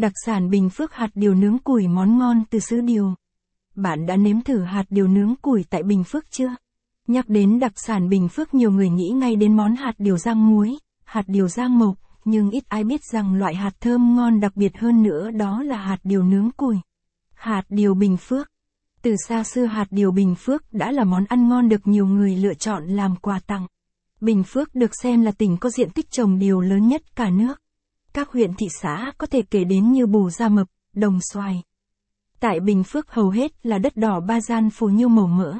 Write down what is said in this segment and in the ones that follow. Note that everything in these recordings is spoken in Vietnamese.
Đặc sản Bình Phước hạt điều nướng củi, món ngon từ xứ điều. Bạn đã nếm thử hạt điều nướng củi tại Bình Phước chưa? Nhắc đến đặc sản Bình Phước, nhiều người nghĩ ngay đến món hạt điều rang muối, hạt điều rang mộc, nhưng ít ai biết rằng loại hạt thơm ngon đặc biệt hơn nữa đó là hạt điều nướng củi. Hạt điều Bình Phước. Từ xa xưa, hạt điều Bình Phước đã là món ăn ngon được nhiều người lựa chọn làm quà tặng. Bình Phước được xem là tỉnh có diện tích trồng điều lớn nhất cả nước. Các huyện thị xã có thể kể đến như Bù Gia Mập, Đồng Xoài. Tại Bình Phước hầu hết là đất đỏ ba gian phù nhiêu màu mỡ,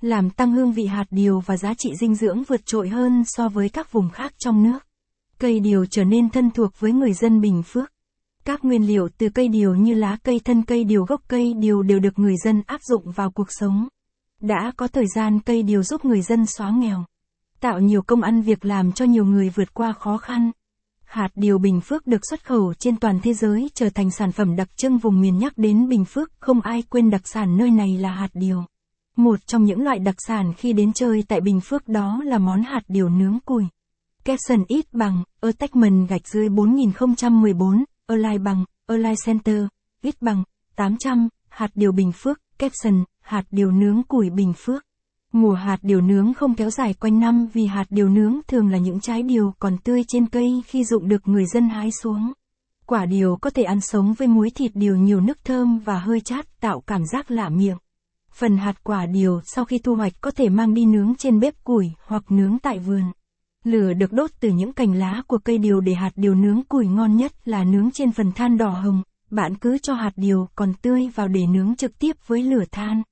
làm tăng hương vị hạt điều và giá trị dinh dưỡng vượt trội hơn so với các vùng khác trong nước. Cây điều trở nên thân thuộc với người dân Bình Phước. Các nguyên liệu từ cây điều như lá cây, thân cây điều, gốc cây điều đều được người dân áp dụng vào cuộc sống. Đã có thời gian, cây điều giúp người dân xóa nghèo, tạo nhiều công ăn việc làm cho nhiều người vượt qua khó khăn. Hạt điều Bình Phước được xuất khẩu trên toàn thế giới, trở thành sản phẩm đặc trưng vùng miền. Nhắc đến Bình Phước, không ai quên đặc sản nơi này là hạt điều. Một trong những loại đặc sản khi đến chơi tại Bình Phước đó là món hạt điều nướng củi. Caption ít bằng, /4014, online bằng, online center, ít bằng, 800, hạt điều Bình Phước, caption, hạt điều nướng củi Bình Phước. Mùa hạt điều nướng không kéo dài quanh năm vì hạt điều nướng thường là những trái điều còn tươi trên cây khi rụng được người dân hái xuống. Quả điều có thể ăn sống với muối, thịt điều nhiều nước thơm và hơi chát, tạo cảm giác lạ miệng. Phần hạt quả điều sau khi thu hoạch có thể mang đi nướng trên bếp củi hoặc nướng tại vườn. Lửa được đốt từ những cành lá của cây điều để hạt điều nướng củi. Ngon nhất là nướng trên phần than đỏ hồng. Bạn cứ cho hạt điều còn tươi vào để nướng trực tiếp với lửa than.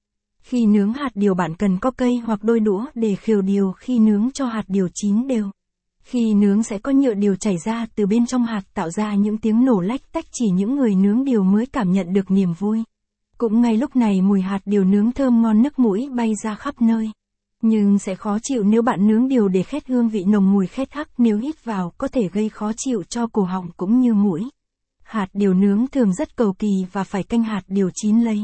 Khi nướng hạt điều, bạn cần có cây hoặc đôi đũa để khều điều khi nướng cho hạt điều chín đều. Khi nướng sẽ có nhựa điều chảy ra từ bên trong hạt, tạo ra những tiếng nổ lách tách, chỉ những người nướng điều mới cảm nhận được niềm vui. Cũng ngay lúc này, mùi hạt điều nướng thơm ngon, nước mũi bay ra khắp nơi. Nhưng sẽ khó chịu nếu bạn nướng điều để khét, hương vị nồng mùi khét hắc nếu hít vào có thể gây khó chịu cho cổ họng cũng như mũi. Hạt điều nướng thường rất cầu kỳ và phải canh hạt điều chín lấy.